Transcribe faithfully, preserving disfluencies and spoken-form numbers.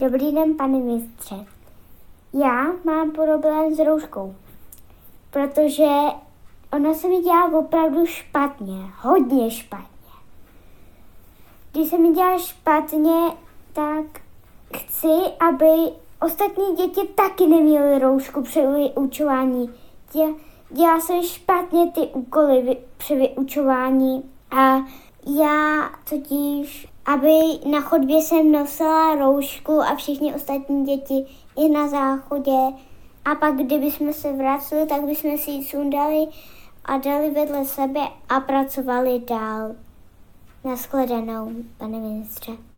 Dobrý den, pane mistře. Já mám problém s rouškou, protože ona se mi dělá opravdu špatně, hodně špatně. Když se mi dělá špatně, tak chci, aby ostatní děti taky neměly roušku při vyučování. Dělá se mi špatně ty úkoly při vyučování a já totiž, aby na chodbě jsem nosila roušku a všichni ostatní děti i na záchodě. A pak, kdybychom se vraceli, tak bychom si ji sundali a dali vedle sebe a pracovali dál. Nashledanou, pane ministře.